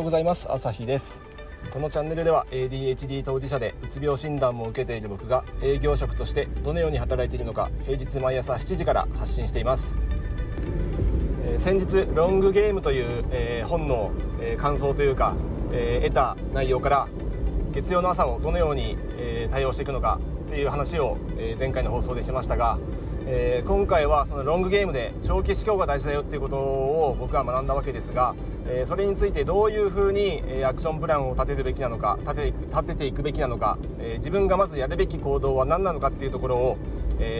ようございます。朝日です。このチャンネルでは ADHD 当事者でうつ病診断も受けている僕が営業職としてどのように働いているのか平日毎朝7時から発信しています。先日ロングゲームという、本の、感想というか、得た内容から月曜の朝をどのように、対応していくのかっていう話を、前回の放送でしましたが、今回はそのロングゲームで長期思考が大事だよっていうことを僕は学んだわけですが、それについてどういうふうにアクションプランを立てていくべきなのか、自分がまずやるべき行動は何なのかっていうところを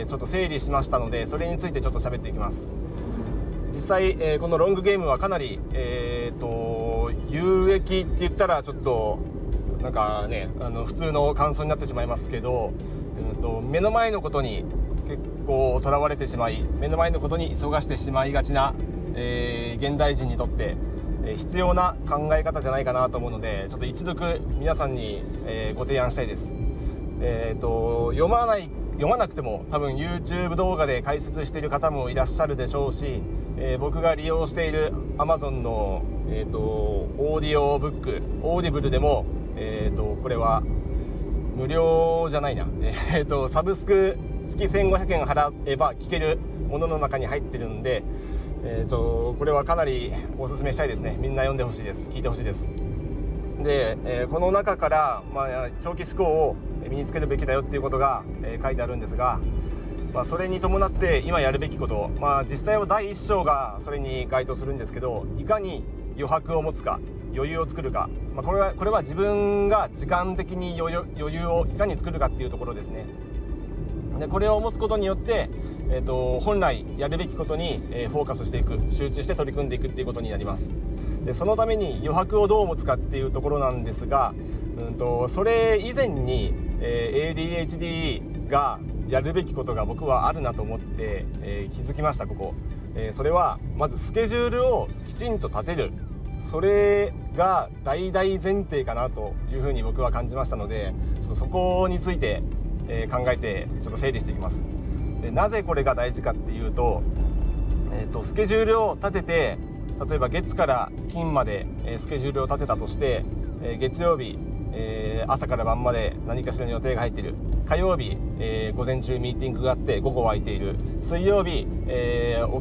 ちょっと整理しましたので、それについてちょっと喋っていきます。実際このロングゲームはかなり有益って言ったらちょっとなんかね、普通の感想になってしまいますけど、目の前のことに結構とらわれてしまい、目の前のことに急がしてしまいがちな、現代人にとって、必要な考え方じゃないかなと思うので、ちょっと一読皆さんに、ご提案したいです。読まなくても多分 YouTube 動画で解説している方もいらっしゃるでしょうし、僕が利用している Amazon の、オーディオブックオーディブルでも、これは無料じゃないな、サブスク月1500円払えば聞けるものの中に入ってるんで、これはかなりおすすめしたいですね。みんな読んでほしいです。聞いてほしいです。で、この中から、長期思考を身につけるべきだよっていうことが、書いてあるんですが、それに伴って今やるべきこと、実際は第1章がそれに該当するんですけど、いかに余白を持つか、余裕を作るか、これは自分が時間的に余裕をいかに作るかっていうところですね。でこれを持つことによって、本来やるべきことに、フォーカスしていく、集中して取り組んでいくっていうことになります。でそのために余白をどう持つかっていうところなんですが、それ以前に、ADHD がやるべきことが僕はあるなと思って、気づきました。それはまずスケジュールをきちんと立てる、それが大々前提かなというふうに僕は感じましたので、ちょっとそこについて考えてちょっと整理していきます。でなぜこれが大事かっていうと、スケジュールを立てて、例えば月から金までスケジュールを立てたとして、月曜日、朝から晩まで何かしらの予定が入っている、火曜日、午前中ミーティングがあって午後空いている、水曜日、顧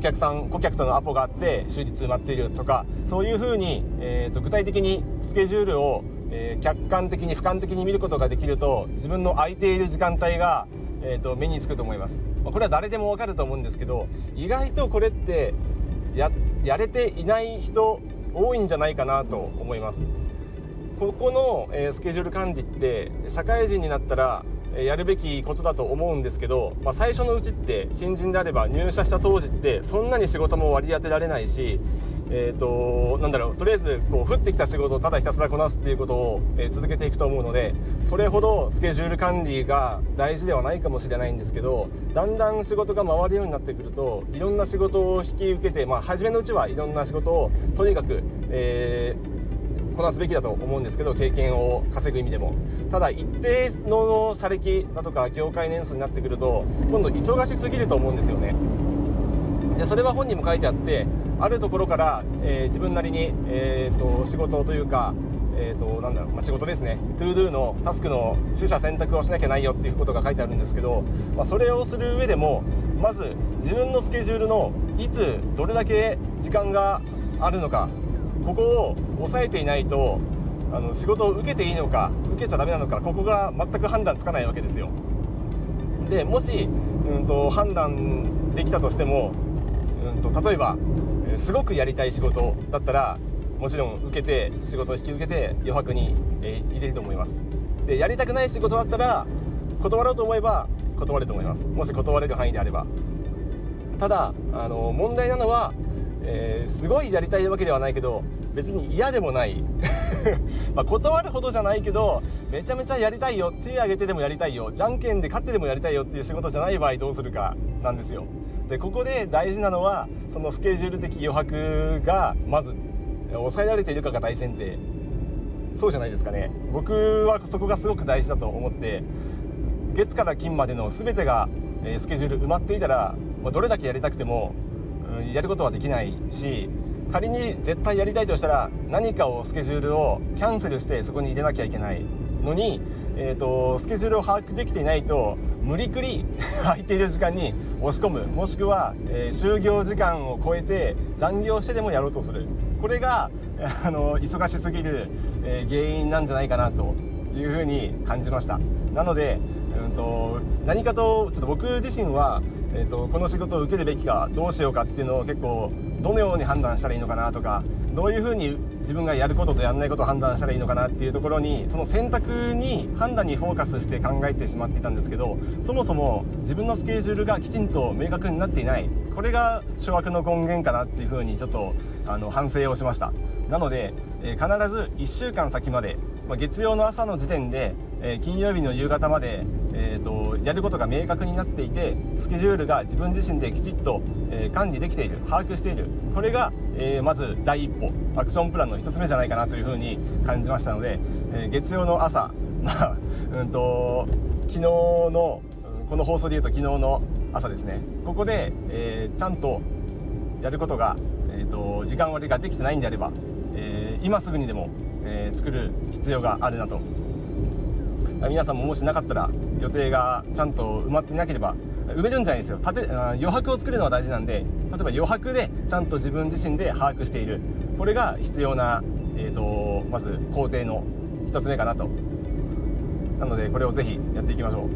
客とのアポがあって終日埋まっているとか、そういうふうに、具体的にスケジュールを客観的に俯瞰的に見ることができると、自分の空いている時間帯が、目につくと思います。これは誰でもわかると思うんですけど、意外とこれってやれていない人多いんじゃないかなと思います。ここの、スケジュール管理って社会人になったらやるべきことだと思うんですけど、最初のうちって新人であれば、入社した当時ってそんなに仕事も割り当てられないし、とりあえず降ってきた仕事をただひたすらこなすっていうことを、続けていくと思うので、それほどスケジュール管理が大事ではないかもしれないんですけど、だんだん仕事が回るようになってくると、いろんな仕事を引き受けて、初めのうちはいろんな仕事をとにかく、こなすべきだと思うんですけど、経験を稼ぐ意味でも。ただ一定の社歴だとか業界年数になってくると、今度忙しすぎると思うんですよね。でそれは本にも書いてあって、あるところから、自分なりに、仕事というか、仕事ですね、トゥードゥのタスクの取捨選択をしなきゃないよっていうことが書いてあるんですけど、それをする上でも、まず自分のスケジュールのいつどれだけ時間があるのか、ここを抑えていないと、仕事を受けていいのか受けちゃダメなのか、ここが全く判断つかないわけですよ。でもし、判断できたとしても、例えばすごくやりたい仕事だったら、もちろん受けて仕事を引き受けて余白に入れると思います。でやりたくない仕事だったら、断ろうと思えば断れると思います、もし断れる範囲であれば。ただ問題なのは、すごいやりたいわけではないけど別に嫌でもない断るほどじゃないけど、めちゃめちゃやりたいよ、手を挙げてでもやりたいよ、じゃんけんで勝ってでもやりたいよっていう仕事じゃない場合どうするかなんですよ。でここで大事なのは、そのスケジュール的余白がまず抑えられているかが大前提、そうじゃないですかね。僕はそこがすごく大事だと思って、月から金までの全てがスケジュール埋まっていたら、どれだけやりたくてもやることはできないし、仮に絶対やりたいとしたら何かをスケジュールをキャンセルしてそこに入れなきゃいけないのに、スケジュールを把握できていないと無理くり空いている時間に押し込む、もしくは、就業時間を超えて残業してでもやろうとする。これが忙しすぎる、原因なんじゃないかなというふうに感じました。なので、何かとちょっと僕自身は、この仕事を受けるべきかどうしようかっていうのを結構どのように判断したらいいのかなとか、どういうふうに自分がやることとやらないことを判断したらいいのかなっていうところに、その選択に判断にフォーカスして考えてしまっていたんですけど、そもそも自分のスケジュールがきちんと明確になっていない、これが諸悪の根源かなっていうふうにちょっと反省をしました。なので、必ず1週間先まで、月曜の朝の時点で、金曜日の夕方まで、やることが明確になっていて、スケジュールが自分自身できちっと、管理できている、把握している、これが、まず第一歩、アクションプランの一つ目じゃないかなというふうに感じましたので、月曜の朝、昨日のこの放送でいうと昨日の朝ですね、ここで、ちゃんとやることが、時間割りができてないんであれば、今すぐにでも、作る必要があるなと。皆さんももしなかったら予定がちゃんと埋まっていなければ、埋めるんじゃないですよ、余白を作るのは大事なんで、例えば余白でちゃんと自分自身で把握している、これが必要な、まず工程の一つ目かなと。なのでこれをぜひやっていきましょ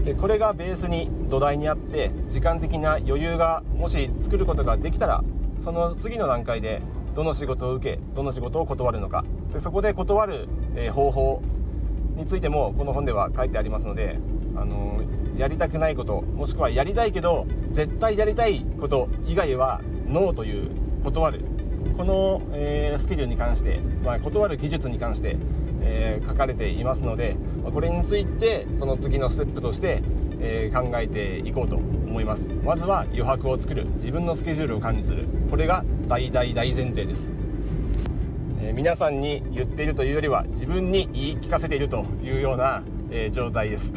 う。でこれがベースに土台にあって、時間的な余裕がもし作ることができたら、その次の段階でどの仕事を受け、どの仕事を断るのか、でそこで断る、方法についてもこの本では書いてありますので、やりたくないこと、もしくはやりたいけど絶対やりたいこと以外はノーという断る、この、スキルに関して、断る技術に関して、書かれていますので、これについてその次のステップとして、考えていこうと思います。まずは余白を作る、自分のスケジュールを管理する、これが大前提です。皆さんに言っているというよりは自分に言い聞かせているというような、状態です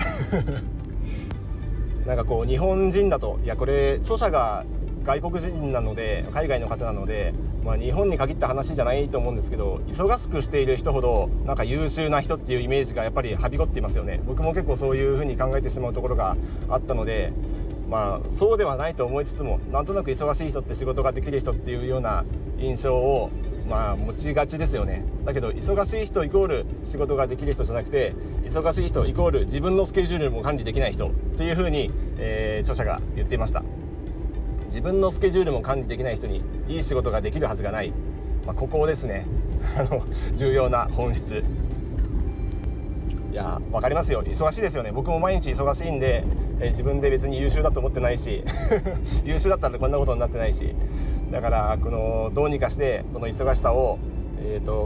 なんかこう日本人だと、いやこれ著者が外国人なので、海外の方なので、日本に限った話じゃないと思うんですけど、忙しくしている人ほどなんか優秀な人っていうイメージがやっぱりはびこっていますよね。僕も結構そういうふうに考えてしまうところがあったので、そうではないと思いつつも、なんとなく忙しい人って仕事ができる人っていうような印象を持ちがちですよね。だけど忙しい人イコール仕事ができる人じゃなくて、忙しい人イコール自分のスケジュールも管理できない人っていうふうに、著者が言っていました。自分のスケジュールも管理できない人にいい仕事ができるはずがない、ここですね重要な本質。いや分かりますよ、忙しいですよね。僕も毎日忙しいんで、自分で別に優秀だと思ってないし優秀だったらこんなことになってないし、だからどうにかしてこの忙しさを、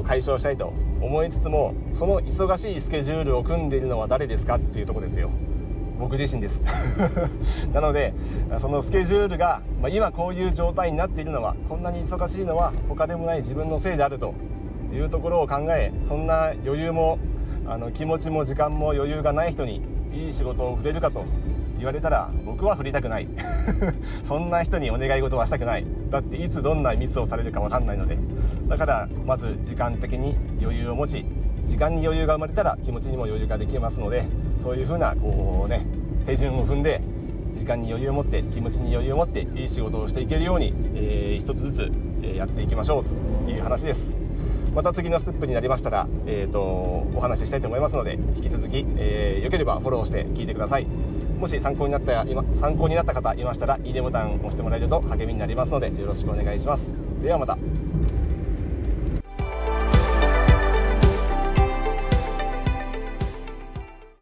解消したいと思いつつも、その忙しいスケジュールを組んでいるのは誰ですかっていうところですよ。僕自身ですなのでそのスケジュールが、今こういう状態になっているのは、こんなに忙しいのは他でもない自分のせいであるというところを考え、そんな余裕も気持ちも時間も余裕がない人にいい仕事を振れるかと言われたら、僕は振りたくないそんな人にお願い事はしたくない。だっていつどんなミスをされるか分かんないので、だからまず時間的に余裕を持ち、時間に余裕が生まれたら気持ちにも余裕ができますので、そういうふうな手順を踏んで、時間に余裕を持って気持ちに余裕を持っていい仕事をしていけるように、一つずつやっていきましょうという話です。また次のステップになりましたら、お話ししたいと思いますので、引き続き、よければフォローして聞いてください。もし参考になった方いましたら、いいねボタンを押してもらえると励みになりますので、よろしくお願いします。ではまた。